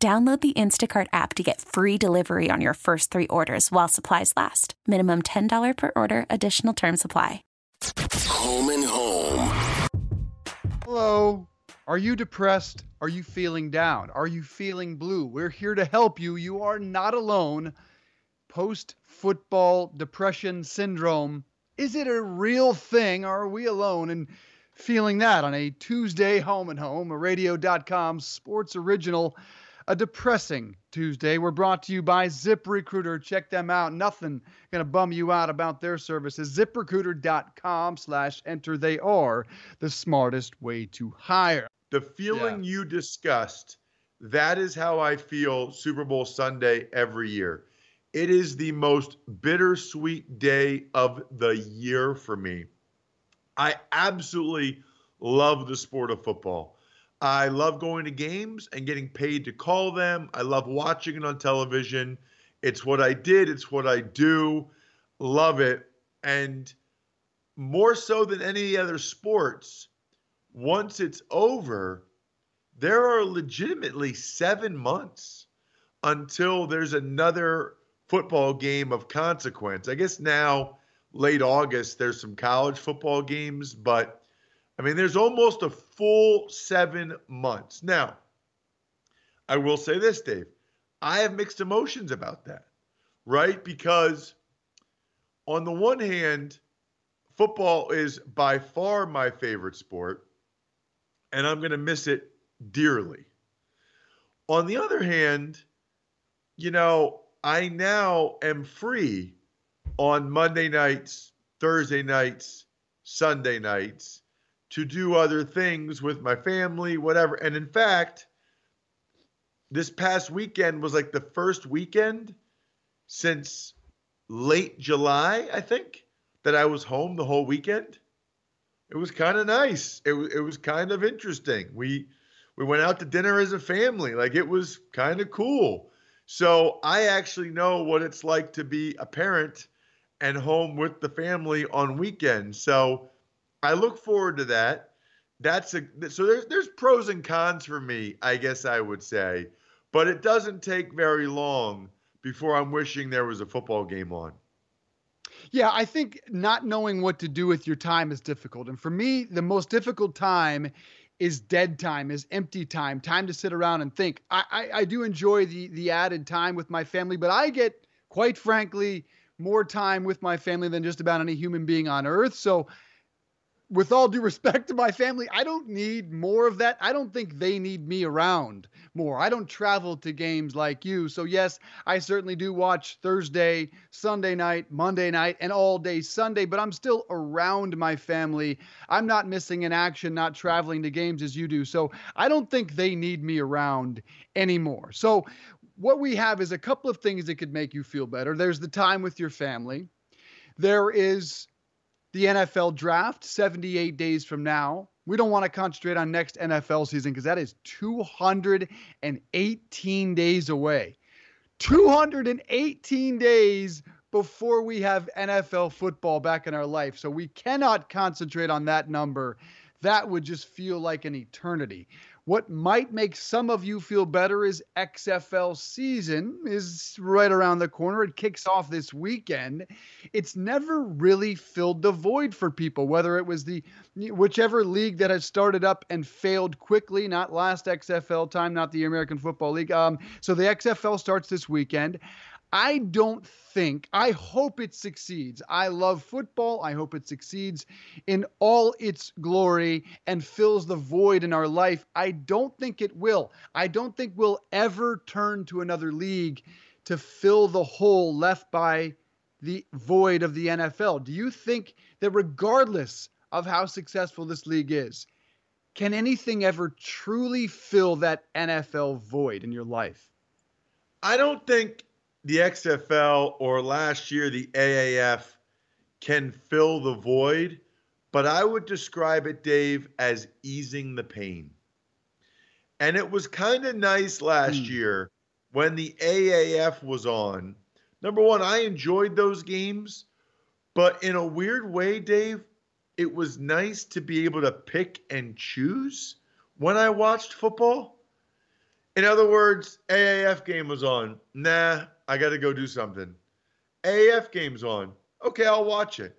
Download the Instacart app to get free delivery on your first three orders while supplies last. Minimum $10 per order. Additional terms apply. Home and Home. Hello. Are you depressed? Are you feeling down? Are you feeling blue? We're here to help you. You are not alone. Post-football depression syndrome. Is it a real thing? Are we alone in feeling that on a Tuesday Home and Home, a Radio.com sports original? A depressing Tuesday. We're brought to you by ZipRecruiter. Check them out. Nothing going to bum you out about their services. ZipRecruiter.com/enter. They are the smartest way to hire. The feeling you discussed, that is how I feel Super Bowl Sunday every year. It is the most bittersweet day of the year for me. I absolutely love the sport of football. I love going to games and getting paid to call them. I love watching it on television. It's what I did. It's what I do. Love it. And more so than any other sports, once it's over, there are legitimately 7 months until there's another football game of consequence. I guess now, late August, there's some college football games, but I mean, there's almost a full 7 months. Now, I will say this, Dave. I have mixed emotions about that, right? Because on the one hand, football is by far my favorite sport, and I'm going to miss it dearly. On the other hand, you know, I now am free on Monday nights, Thursday nights, Sunday nights, to do other things with my family, whatever. And in fact, this past weekend was like the first weekend since late July, I think, that I was home the whole weekend. It was kind of nice. It was kind of interesting. We went out to dinner as a family. Like, it was kind of cool. So I actually know what it's like to be a parent and home with the family on weekends. So I look forward to that. So there's pros and cons for me, I guess I would say, but it doesn't take very long before I'm wishing there was a football game on. Yeah, I think not knowing what to do with your time is difficult. And for me, the most difficult time is dead time, is empty time, time to sit around and think. I do enjoy the added time with my family, but I get, quite frankly, more time with my family than just about any human being on earth. So with all due respect to my family, I don't need more of that. I don't think they need me around more. I don't travel to games like you. So yes, I certainly do watch Thursday, Sunday night, Monday night, and all day Sunday, but I'm still around my family. I'm not missing an action, not traveling to games as you do. So I don't think they need me around anymore. So what we have is a couple of things that could make you feel better. There's the time with your family. There is the NFL draft, 78 days from now. We don't want to concentrate on next NFL season because that is 218 days away. 218 days before we have NFL football back in our life. So we cannot concentrate on that number. That would just feel like an eternity. What might make some of you feel better is XFL season is right around the corner. It kicks off this weekend. It's never really filled the void for people, whether it was whichever league that has started up and failed quickly, not last XFL time, not the American Football League. So the XFL starts this weekend. I hope it succeeds. I love football. I hope it succeeds in all its glory and fills the void in our life. I don't think it will. I don't think we'll ever turn to another league to fill the hole left by the void of the NFL. Do you think that regardless of how successful this league is, can anything ever truly fill that NFL void in your life? I don't think the XFL or last year the AAF can fill the void, but I would describe it, Dave, as easing the pain. And it was kind of nice last year when the AAF was on. Number one, I enjoyed those games, but in a weird way, Dave, it was nice to be able to pick and choose when I watched football. In other words, AAF game was on. Nah, I got to go do something. AAF game's on. Okay, I'll watch it.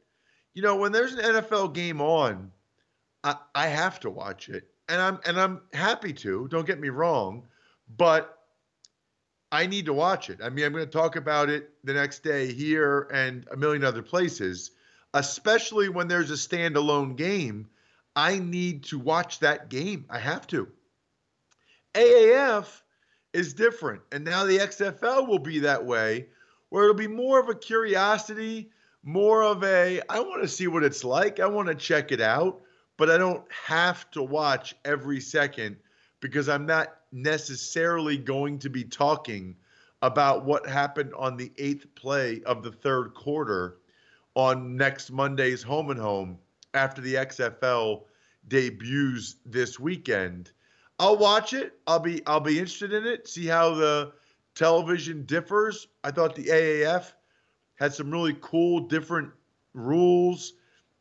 You know, when there's an NFL game on, I have to watch it. And I'm happy to, don't get me wrong, but I need to watch it. I mean, I'm going to talk about it the next day here and a million other places, especially when there's a standalone game. I need to watch that game. I have to. AAF is different, and now the XFL will be that way, where it'll be more of a curiosity, more of a, I want to see what it's like, I want to check it out, but I don't have to watch every second because I'm not necessarily going to be talking about what happened on the eighth play of the third quarter on next Monday's Home and Home after the XFL debuts this weekend. I'll watch it. I'll be interested in it. See how the television differs. I thought the AAF had some really cool different rules.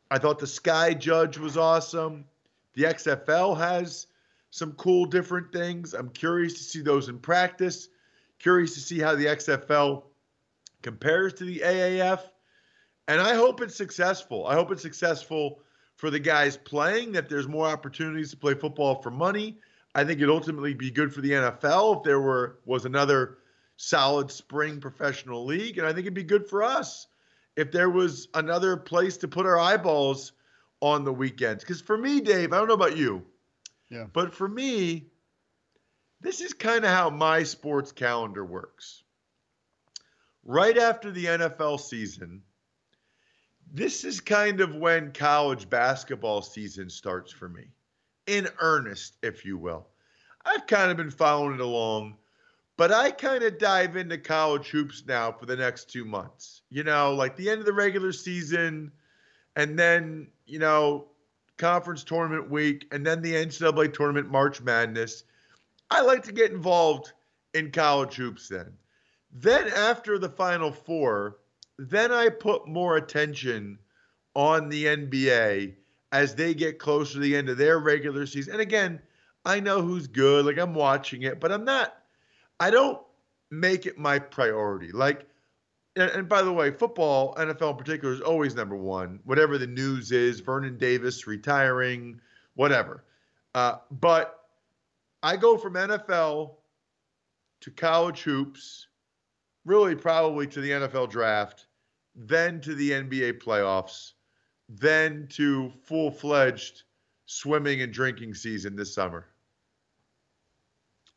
I thought the Sky Judge was awesome. The XFL has some cool different things. I'm curious to see those in practice. Curious to see how the XFL compares to the AAF. And I hope it's successful. I hope it's successful for the guys playing, that there's more opportunities to play football for money. I think it'd ultimately be good for the NFL if there was another solid spring professional league. And I think it'd be good for us if there was another place to put our eyeballs on the weekends. Because for me, Dave, I don't know about you, but for me, this is kind of how my sports calendar works. Right after the NFL season, this is kind of when college basketball season starts for me. In earnest, if you will. I've kind of been following it along, but I kind of dive into college hoops now for the next 2 months. You know, like the end of the regular season, and then, you know, conference tournament week, and then the NCAA tournament March Madness. I like to get involved in college hoops then. Then after the Final Four, then I put more attention on the NBA as they get closer to the end of their regular season. And again, I know who's good. Like, I'm watching it, but I don't make it my priority. Like, and by the way, football, NFL in particular, is always number one, whatever the news is, Vernon Davis retiring, whatever. But I go from NFL to college hoops, really probably to the NFL draft, then to the NBA playoffs, then to full-fledged swimming and drinking season this summer.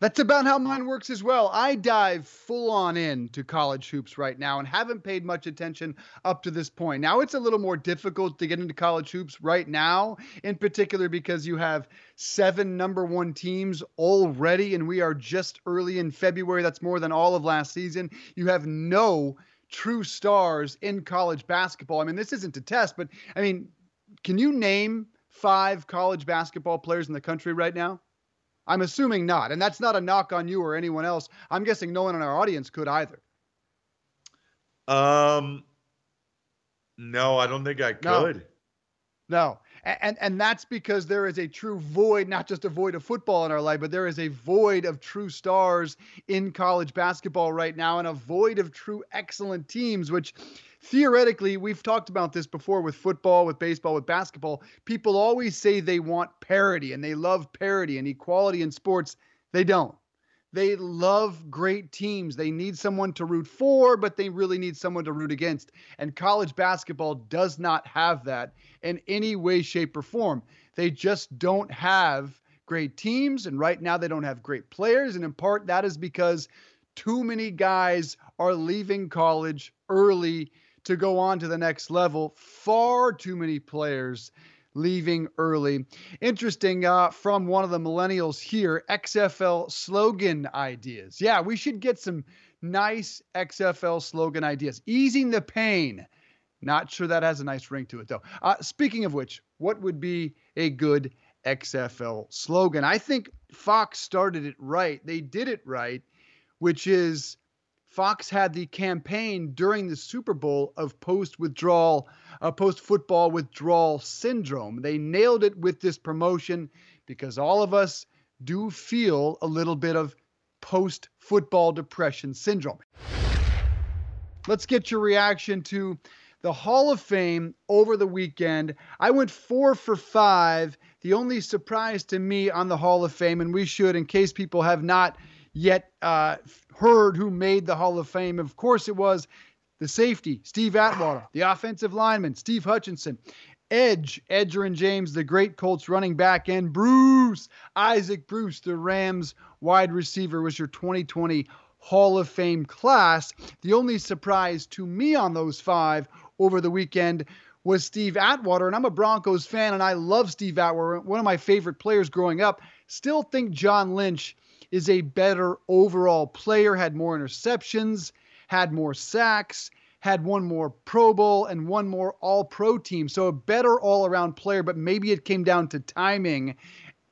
That's about how mine works as well. I dive full-on into college hoops right now and haven't paid much attention up to this point. Now, it's a little more difficult to get into college hoops right now, in particular because you have 7 number one teams already, and we are just early in February. That's more than all of last season. You have no true stars in college basketball. I mean, this isn't to test, but I mean, can you name 5 college basketball players in the country right now? I'm assuming not. And that's not a knock on you or anyone else. I'm guessing no one in our audience could either. No, I don't think I could. No. And that's because there is a true void, not just a void of football in our life, but there is a void of true stars in college basketball right now and a void of true excellent teams, which theoretically, we've talked about this before with football, with baseball, with basketball. People always say they want parity and they love parity and equality in sports. They don't. They love great teams. They need someone to root for, but they really need someone to root against. And college basketball does not have that in any way, shape, or form. They just don't have great teams. And right now they don't have great players. And in part, that is because too many guys are leaving college early to go on to the next level. Far too many players leaving early. Interesting from one of the millennials here, XFL slogan ideas. Yeah, we should get some nice XFL slogan ideas. Easing the pain. Not sure that has a nice ring to it, though. Speaking of which, what would be a good XFL slogan? I think Fox started it right. They did it right, which is Fox had the campaign during the Super Bowl of post-football withdrawal syndrome. They nailed it with this promotion because all of us do feel a little bit of post-football depression syndrome. Let's get your reaction to the Hall of Fame over the weekend. I went 4 for 5. The only surprise to me on the Hall of Fame, and we should, in case people have not yet heard who made the Hall of Fame. Of course, it was the safety, Steve Atwater, the offensive lineman, Steve Hutchinson, Edgerrin James, the great Colts running back, and Isaac Bruce, the Rams wide receiver, was your 2020 Hall of Fame class. The only surprise to me on those 5 over the weekend was Steve Atwater, and I'm a Broncos fan, and I love Steve Atwater, one of my favorite players growing up. Still think John Lynch is a better overall player, had more interceptions, had more sacks, had one more Pro Bowl, and one more All-Pro team. So a better all-around player, but maybe it came down to timing.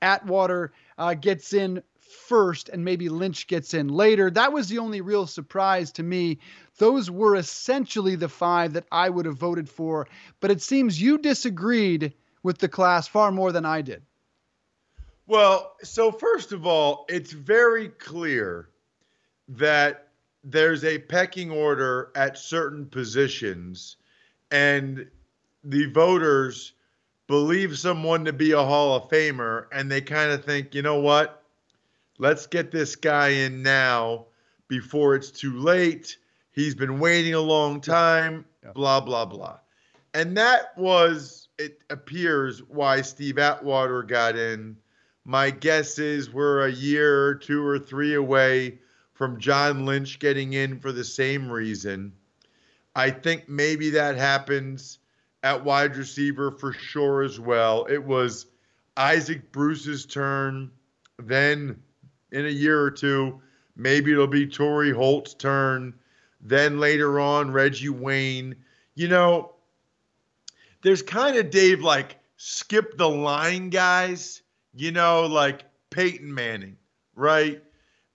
Atwater gets in first, and maybe Lynch gets in later. That was the only real surprise to me. Those were essentially the 5 that I would have voted for, but it seems you disagreed with the class far more than I did. Well, so first of all, it's very clear that there's a pecking order at certain positions, and the voters believe someone to be a Hall of Famer, and they kind of think, you know what? Let's get this guy in now before it's too late. He's been waiting a long time, blah, blah, blah. And that was, it appears, why Steve Atwater got in. My guess is we're a year or 2 or 3 away from John Lynch getting in for the same reason. I think maybe that happens at wide receiver for sure as well. It was Isaac Bruce's turn, then in a year or 2, maybe it'll be Torrey Holt's turn. Then later on, Reggie Wayne. You know, there's kind of, Dave, like skip the line guys, you know, like Peyton Manning, right?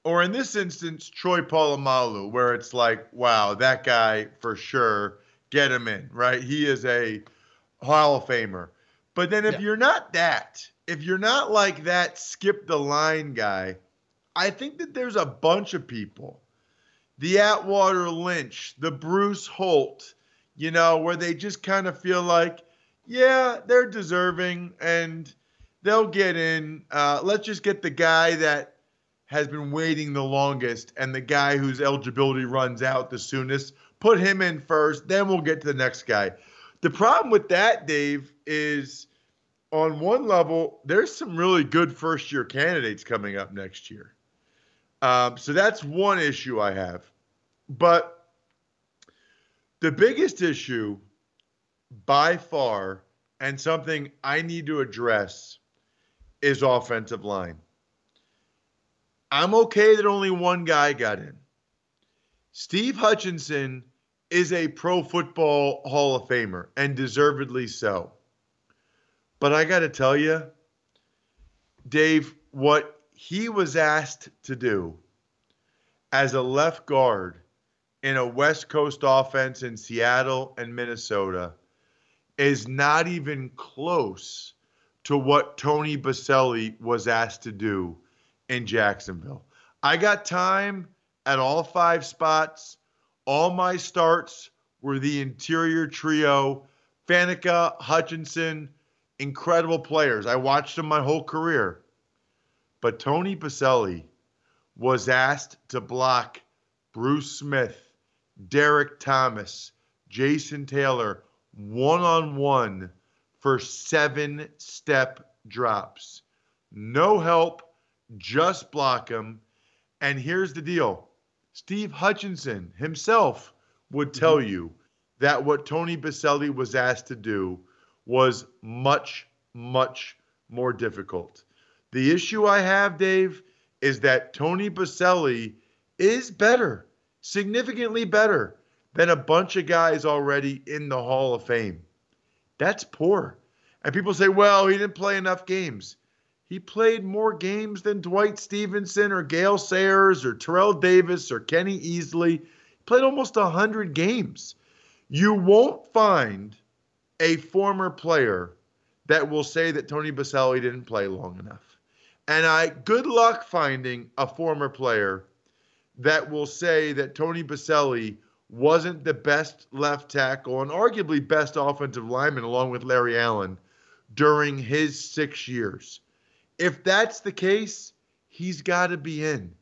Or in this instance, Troy Polamalu, where it's like, wow, that guy for sure, get him in, right? He is a Hall of Famer. But then if you're not that, if you're not like that skip the line guy, I think that there's a bunch of people, the Atwater Lynch, the Bruce Holt, you know, where they just kind of feel like, yeah, they're deserving and they'll get in. Let's just get the guy that has been waiting the longest and the guy whose eligibility runs out the soonest. Put him in first, then we'll get to the next guy. The problem with that, Dave, is on one level, there's some really good first-year candidates coming up next year. So that's one issue I have. But the biggest issue by far, and something I need to address, is offensive line. I'm okay that only one guy got in. Steve Hutchinson is a Pro Football Hall of Famer, and deservedly so. But I got to tell you, Dave, what he was asked to do as a left guard in a West Coast offense in Seattle and Minnesota is not even close to what Tony Boselli was asked to do in Jacksonville. I got time at all 5 spots. All my starts were the interior trio, Faneca, Hutchinson, incredible players. I watched them my whole career. But Tony Boselli was asked to block Bruce Smith, Derek Thomas, Jason Taylor, one-on-one for 7-step drops. No help, just block them. And here's the deal. Steve Hutchinson himself would tell you that what Tony Boselli was asked to do was much much more difficult. The issue I have, Dave, is that Tony Boselli is better, significantly better than a bunch of guys already in the Hall of Fame. That's poor. And people say, well, he didn't play enough games. He played more games than Dwight Stevenson or Gail Sayers or Terrell Davis or Kenny Easley. He played almost 100 games. You won't find a former player that will say that Tony Boselli didn't play long enough. And good luck finding a former player that will say that Tony Boselli wasn't the best left tackle and arguably best offensive lineman along with Larry Allen during his 6 years. If that's the case, he's got to be in.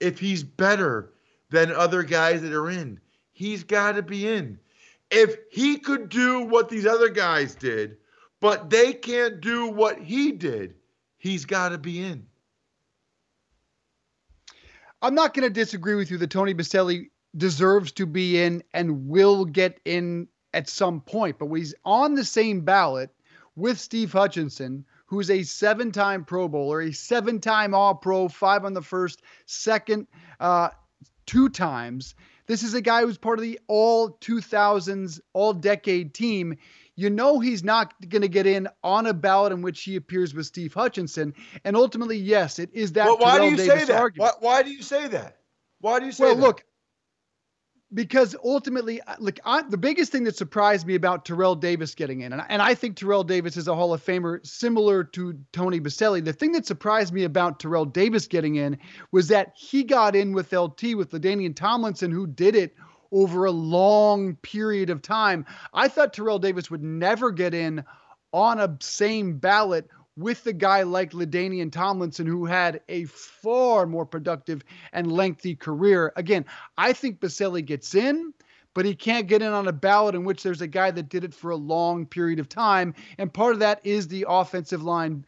If he's better than other guys that are in, he's got to be in. If he could do what these other guys did, but they can't do what he did, he's got to be in. I'm not going to disagree with you that Tony Boselli deserves to be in and will get in at some point, but he's on the same ballot with Steve Hutchinson, who's a 7-time Pro Bowler, a 7-time All-Pro, 5 on the first, second, 2 times. This is a guy who's part of the all-2000s, all-decade team. You know he's not going to get in on a ballot in which he appears with Steve Hutchinson. And ultimately, yes, it is that Terrell Davis argument. Why do you say that? Why do you say that? Well, look, because ultimately, look, the biggest thing that surprised me about Terrell Davis getting in, and I think Terrell Davis is a Hall of Famer similar to Tony Boselli. The thing that surprised me about Terrell Davis getting in was that he got in with LT, with LaDainian Tomlinson, who did it over a long period of time. I thought Terrell Davis would never get in on a same ballot with the guy like LaDainian Tomlinson, who had a far more productive and lengthy career. Again, I think Boselli gets in, but he can't get in on a ballot in which there's a guy that did it for a long period of time. And part of that is the offensive line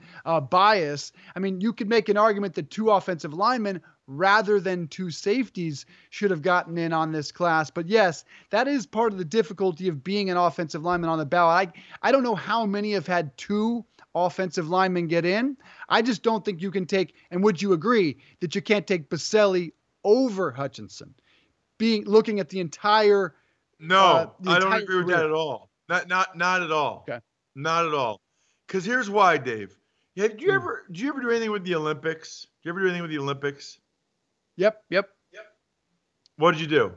bias. I mean, you could make an argument that 2 offensive linemen rather than 2 safeties should have gotten in on this class. But yes, that is part of the difficulty of being an offensive lineman on the ballot. I don't know how many have had 2 offensive linemen get in. I just don't think you can take, and would you agree, that you can't take Boselli over Hutchinson? Looking at the entire... No, I don't agree with that at all. Not at all. Okay. Not at all. Because here's why, Dave. Do you ever do anything with the Olympics? Do you ever do anything with the Olympics? Yep. What did you do?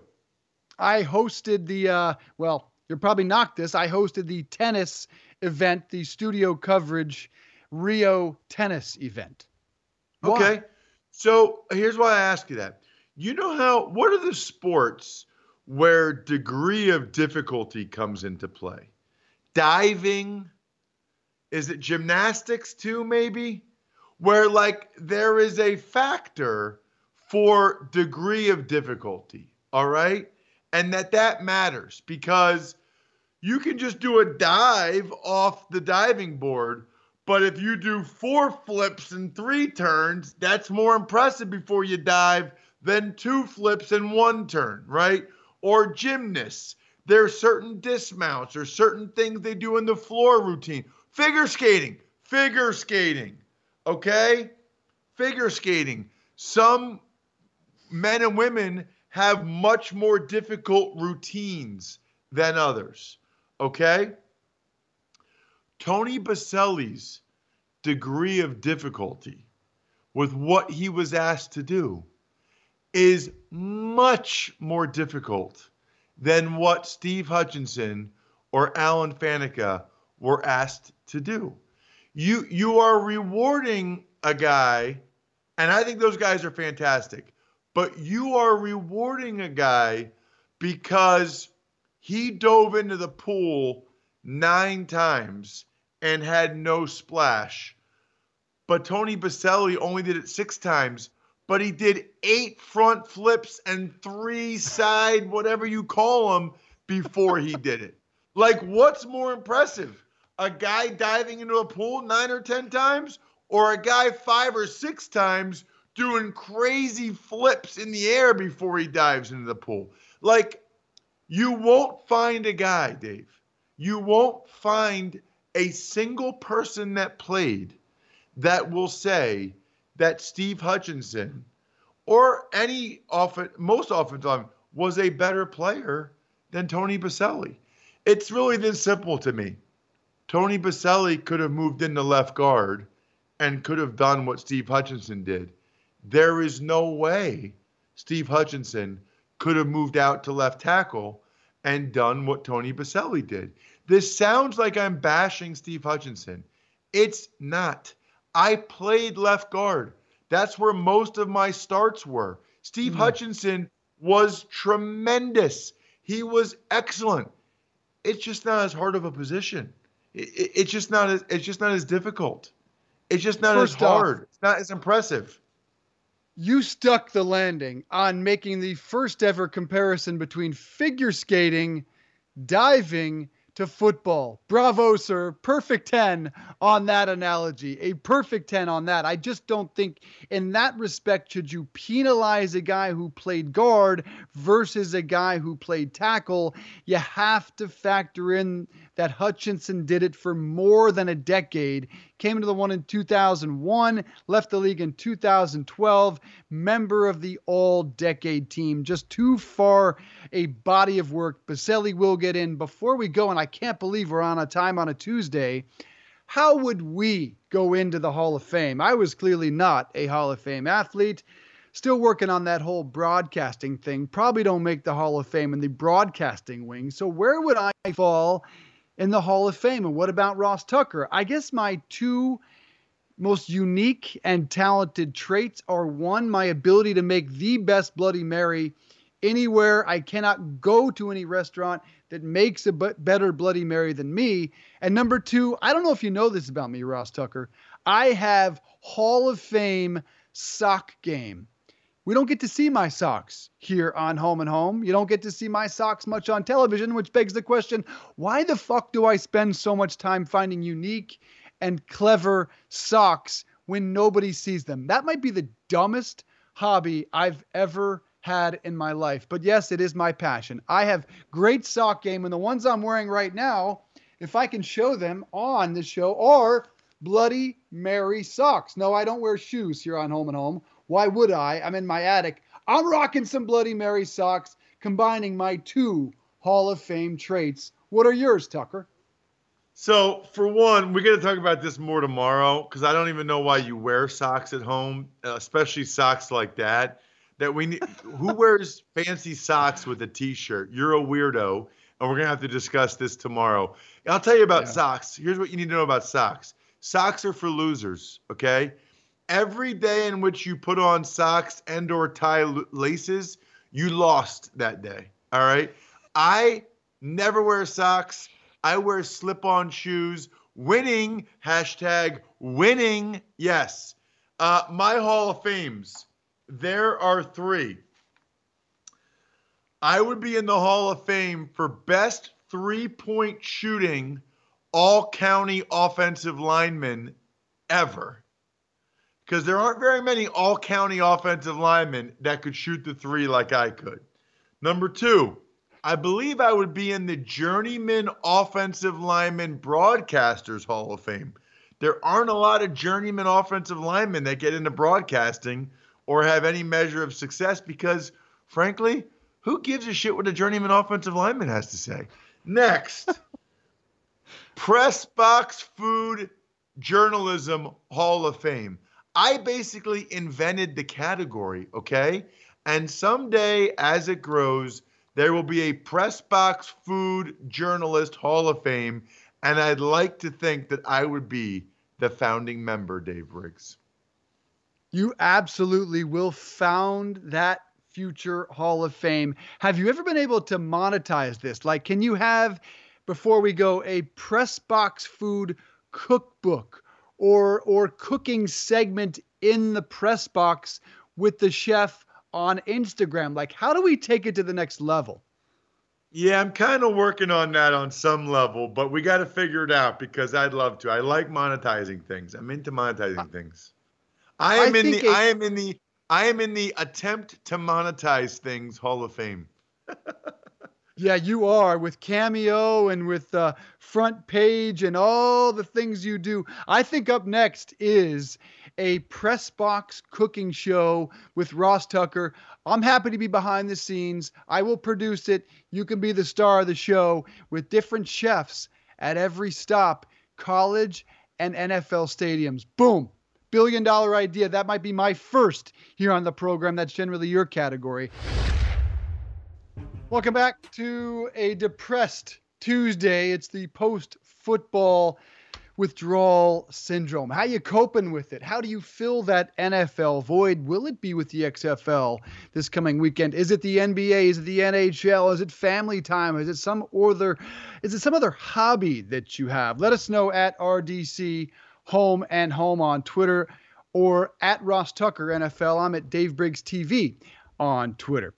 I hosted the, you're probably not this. I hosted the tennis event, the studio coverage Rio tennis event. Why? Okay. So here's why I ask you that. You know what are the sports where degree of difficulty comes into play? Diving? Is it gymnastics too, maybe? Where there is a factor for degree of difficulty, all right? And that matters, because you can just do a dive off the diving board, but if you do 4 flips and 3 turns, that's more impressive before you dive than 2 flips and 1 turn, right? Or gymnasts, there are certain dismounts or certain things they do in the floor routine. Figure skating. Okay? Figure skating. Some men and women have much more difficult routines than others. Okay? Tony Boselli's degree of difficulty with what he was asked to do is much more difficult than what Steve Hutchinson or Alan Faneca were asked to do. You are rewarding a guy, and I think those guys are fantastic, but you are rewarding a guy because he dove into the pool 9 times and had no splash. But Tony Boselli only did it 6 times, but he did 8 front flips and 3 side, whatever you call them, before he did it. What's more impressive? A guy diving into a pool 9 or 10 times, or a guy 5 or 6 times doing crazy flips in the air before he dives into the pool? You won't find a guy, Dave. You won't find a single person that played that will say that Steve Hutchinson or any most offensive lineman was a better player than Tony Boselli. It's really this simple to me. Tony Boselli could have moved into left guard and could have done what Steve Hutchinson did. There is no way Steve Hutchinson could have moved out to left tackle and done what Tony Boselli did. This sounds like I'm bashing Steve Hutchinson. It's not. I played left guard. That's where most of my starts were. Steve Hutchinson was tremendous. He was excellent. It's just not as hard of a position. It's just not as difficult. It's just not as hard. It's not as impressive. You stuck the landing on making the first ever comparison between figure skating, diving, to football. Bravo, sir. Perfect 10 on that analogy. A perfect 10 on that. I just don't think in that respect should you penalize a guy who played guard versus a guy who played tackle. You have to factor in that Hutchinson did it for more than a decade. Came into the one in 2001, left the league in 2012, member of the all-decade team. Just too far a body of work. Boselli will get in. Before we go, and I can't believe we're on a time on a Tuesday, how would we go into the Hall of Fame? I was clearly not a Hall of Fame athlete. Still working on that whole broadcasting thing. Probably don't make the Hall of Fame in the broadcasting wing. So where would I fall in the Hall of Fame? And what about Ross Tucker? I guess my two most unique and talented traits are, one, my ability to make the best Bloody Mary anywhere. I cannot go to any restaurant that makes a better Bloody Mary than me. And number two, I don't know if you know this about me, Ross Tucker, I have Hall of Fame sock game. We don't get to see my socks here on Home and Home. You don't get to see my socks much on television, which begs the question, why the fuck do I spend so much time finding unique and clever socks when nobody sees them? That might be the dumbest hobby I've ever had in my life. But yes, it is my passion. I have great sock game, and the ones I'm wearing right now, if I can show them on the show, are Bloody Mary socks. No, I don't wear shoes here on Home and Home. Why would I? I'm in my attic. I'm rocking some Bloody Mary socks, combining my two Hall of Fame traits. What are yours, Tucker? So, for one, we're going to talk about this more tomorrow because I don't even know why you wear socks at home, especially socks like that. That we need. Who wears fancy socks with a T-shirt? You're a weirdo, and we're going to have to discuss this tomorrow. I'll tell you about socks. Here's what you need to know about socks. Socks are for losers, okay? Every day in which you put on socks and or tie laces, you lost that day, all right? I never wear socks. I wear slip-on shoes. Winning, hashtag winning, yes. My Hall of Fames, there are three. I would be in the Hall of Fame for best three-point shooting all-county offensive lineman ever. Because there aren't very many all-county offensive linemen that could shoot the three like I could. Number two, I believe I would be in the Journeyman Offensive Lineman Broadcasters Hall of Fame. There aren't a lot of journeyman offensive linemen that get into broadcasting or have any measure of success because, frankly, who gives a shit what a journeyman offensive lineman has to say? Next, Press Box Food Journalism Hall of Fame. I basically invented the category, okay? And someday, as it grows, there will be a Press Box Food Journalist Hall of Fame, and I'd like to think that I would be the founding member, Dave Riggs. You absolutely will found that future Hall of Fame. Have you ever been able to monetize this? Like, can you have, before we go, a Press Box Food cookbook? Or cooking segment in the press box with the chef on Instagram? Like, how do we take it to the next level? Yeah, I'm kind of working on that on some level, but we got to figure it out because I'd love to. I like monetizing things. I'm into monetizing things. I am in the attempt to monetize things Hall of Fame. Yeah, you are, with Cameo and with Front Page and all the things you do. I think up next is a press box cooking show with Ross Tucker. I'm happy to be behind the scenes. I will produce it. You can be the star of the show with different chefs at every stop, college and NFL stadiums. Boom. $1 billion idea. That might be my first here on the program. That's generally your category. Welcome back to a depressed Tuesday. It's the post-football withdrawal syndrome. How you coping with it? How do you fill that NFL void? Will it be with the XFL this coming weekend? Is it the NBA? Is it the NHL? Is it family time? Is it some other hobby that you have? Let us know at RDC Home and Home on Twitter or at Ross Tucker NFL. I'm at Dave Briggs TV on Twitter.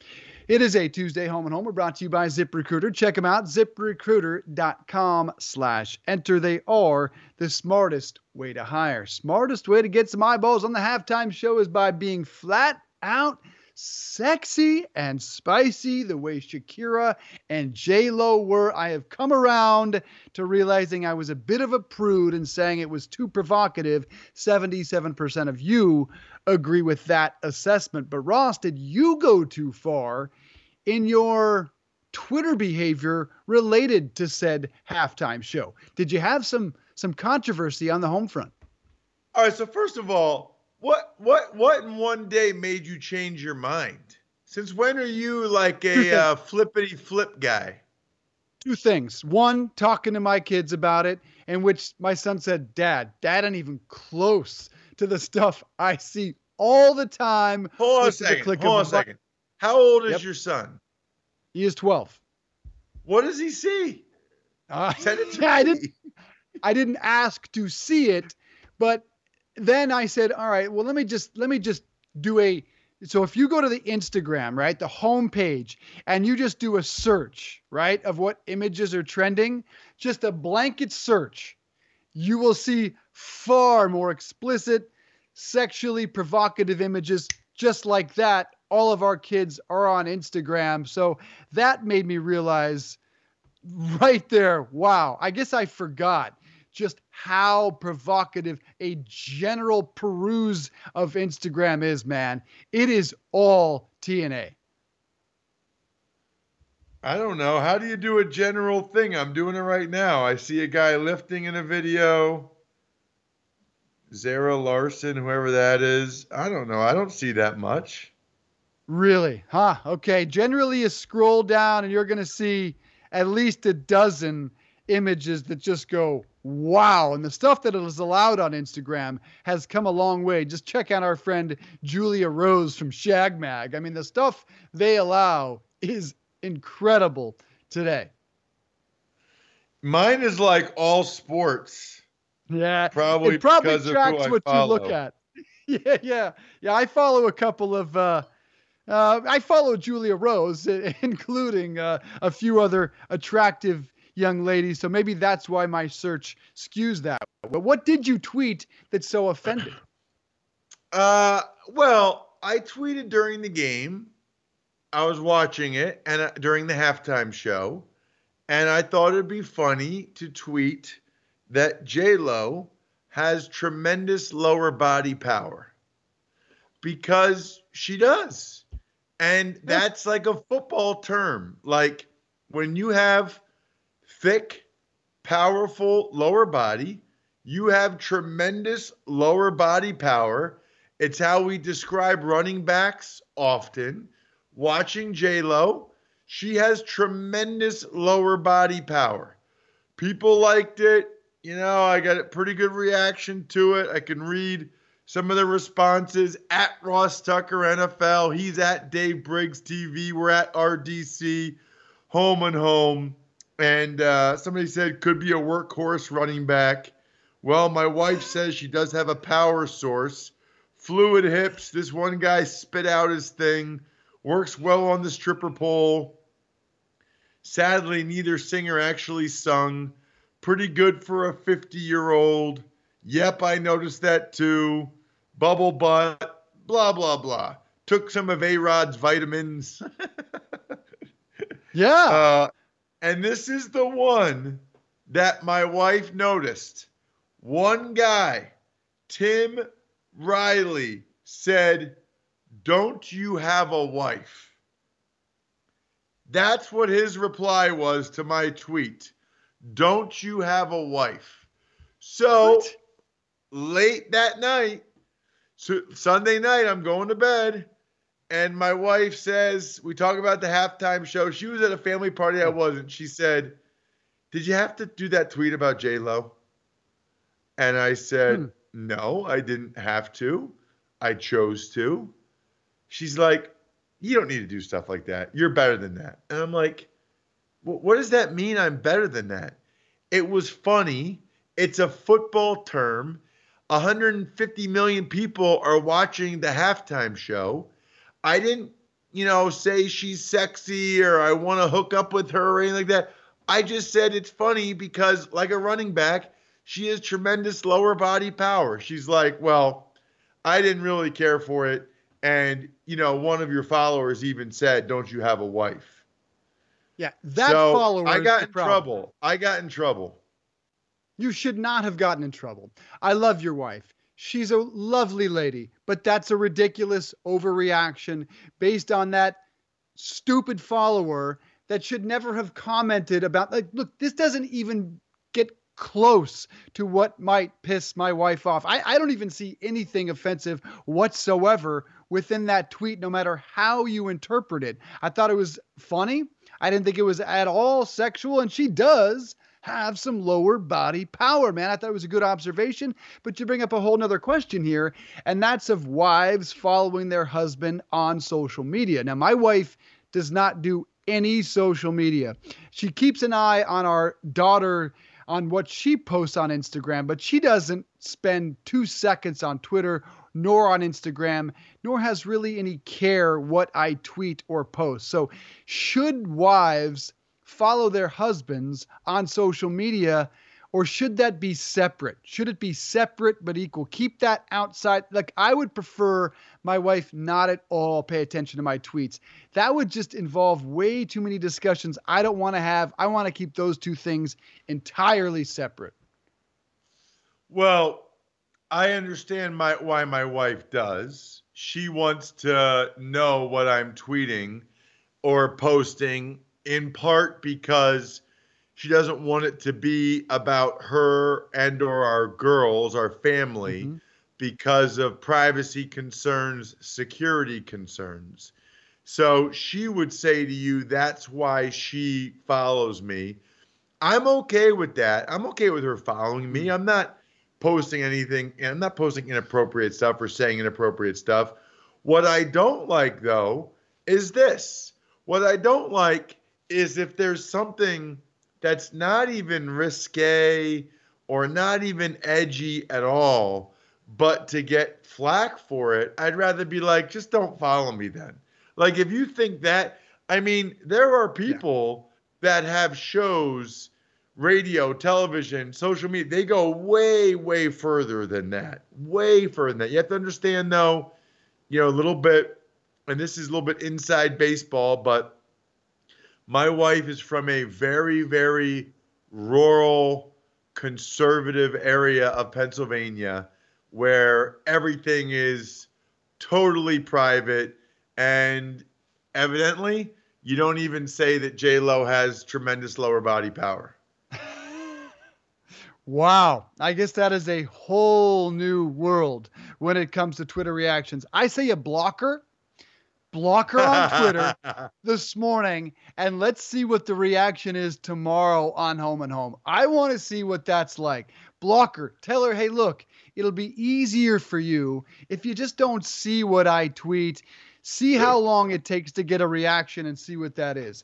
It is a Tuesday Home and Home. We're brought to you by ZipRecruiter. Check them out, ZipRecruiter.com/enter. They are the smartest way to hire. Smartest way to get some eyeballs on the halftime show is by being flat out sexy and spicy, the way Shakira and J-Lo were. I have come around to realizing I was a bit of a prude and saying it was too provocative. 77% of you agree with that assessment. But Ross, did you go too far in your Twitter behavior related to said halftime show? Did you have some controversy on the home front? All right, so first of all, what in one day made you change your mind? Since when are you like a flippity flip guy? Two things. One, talking to my kids about it, in which my son said, Dad ain't even close to the stuff I see all the time. Hold on a second. How old is your son? He is 12. What does he see? I didn't ask to see it, but then I said, all right, well, let me just do a, so if you go to the Instagram, right, the homepage, and you just do a search, right, of what images are trending, just a blanket search, you will see far more explicit, sexually provocative images just like that. All of our kids are on Instagram. So that made me realize right there, wow, I guess I forgot just how provocative a general peruse of Instagram is, man. It is all TNA. I don't know. How do you do a general thing? I'm doing it right now. I see a guy lifting in a video. Zara Larson, whoever that is. I don't know. I don't see that much. Really? Huh? Okay. Generally, you scroll down and you're going to see at least a dozen images that just go, wow. And the stuff that is allowed on Instagram has come a long way. Just check out our friend Julia Rose from Shag Mag. I mean, the stuff they allow is incredible today. Mine is like all sports. Yeah. Probably tracks what you look at. Yeah. I follow a couple of, I follow Julia Rose, including a few other attractive young lady, so maybe that's why my search skews that. But what did you tweet that so offended? Well, I tweeted during the game. I was watching it and during the halftime show, and I thought it'd be funny to tweet that J-Lo has tremendous lower body power because she does. And that's like a football term. Like when you have thick, powerful lower body. You have tremendous lower body power. It's how we describe running backs often. Watching J-Lo, she has tremendous lower body power. People liked it. You know, I got a pretty good reaction to it. I can read some of the responses at Ross Tucker NFL. He's at Dave Briggs TV. We're at RDC Home and Home. And somebody said, could be a workhorse running back. Well, my wife says she does have a power source. Fluid hips. This one guy spit out his thing. Works well on the stripper pole. Sadly, neither singer actually sung. Pretty good for a 50-year-old. Yep, I noticed that too. Bubble butt. Blah, blah, blah. Took some of A-Rod's vitamins. Yeah. And this is the one that my wife noticed. One guy, Tim Riley, said, "Don't you have a wife?" That's what his reply was to my tweet. Don't you have a wife? So what? Late that night, so Sunday night, I'm going to bed, and my wife says, we talk about the halftime show. She was at a family party I wasn't. She said, "Did you have to do that tweet about J-Lo?" And I said, "No, I didn't have to. I chose to." She's like, "You don't need to do stuff like that. You're better than that." And I'm like, what does that mean? I'm better than that. It was funny. It's a football term. 150 million people are watching the halftime show. I didn't, say she's sexy or I want to hook up with her or anything like that. I just said it's funny because, like a running back, she has tremendous lower body power. She's like, "Well, I didn't really care for it. And, one of your followers even said, 'Don't you have a wife?'" Yeah, that follower. I got in trouble. You should not have gotten in trouble. I love your wife. She's a lovely lady, but that's a ridiculous overreaction based on that stupid follower that should never have commented about, like, look, this doesn't even get close to what might piss my wife off. I don't even see anything offensive whatsoever within that tweet, no matter how you interpret it. I thought it was funny. I didn't think it was at all sexual, and she does have some lower body power, man. I thought it was a good observation, but you bring up a whole nother question here, and that's of wives following their husband on social media. Now, my wife does not do any social media. She keeps an eye on our daughter on what she posts on Instagram, but she doesn't spend 2 seconds on Twitter nor on Instagram, nor has really any care what I tweet or post. So should wives follow their husbands on social media, or should that be separate? Should it be separate but equal? Keep that outside. Like, I would prefer my wife not at all pay attention to my tweets. That would just involve way too many discussions I don't want to have. I want to keep those two things entirely separate. Well, I understand why my wife does. She wants to know what I'm tweeting or posting, in part because she doesn't want it to be about her and or our girls, our family, because of privacy concerns, security concerns. So she would say to you, that's why she follows me. I'm okay with that. I'm okay with her following me. I'm not posting anything, and I'm not posting inappropriate stuff or saying inappropriate stuff. What I don't like, though, is this. What I don't like is if there's something that's not even risque or not even edgy at all, but to get flack for it, I'd rather be like, just don't follow me then. Like, if you think that, I mean, there are people that have shows, radio, television, social media, they go way, way further than that. Way further than that. You have to understand, though, a little bit, and this is a little bit inside baseball, but my wife is from a very, very rural, conservative area of Pennsylvania where everything is totally private, and evidently, you don't even say that J-Lo has tremendous lower body power. Wow. I guess that is a whole new world when it comes to Twitter reactions. I say a blocker on Twitter this morning, and let's see what the reaction is tomorrow on Home and Home. I want to see what that's like. Blocker, tell her, hey, look, it'll be easier for you if you just don't see what I tweet. See how long it takes to get a reaction and see what that is.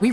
We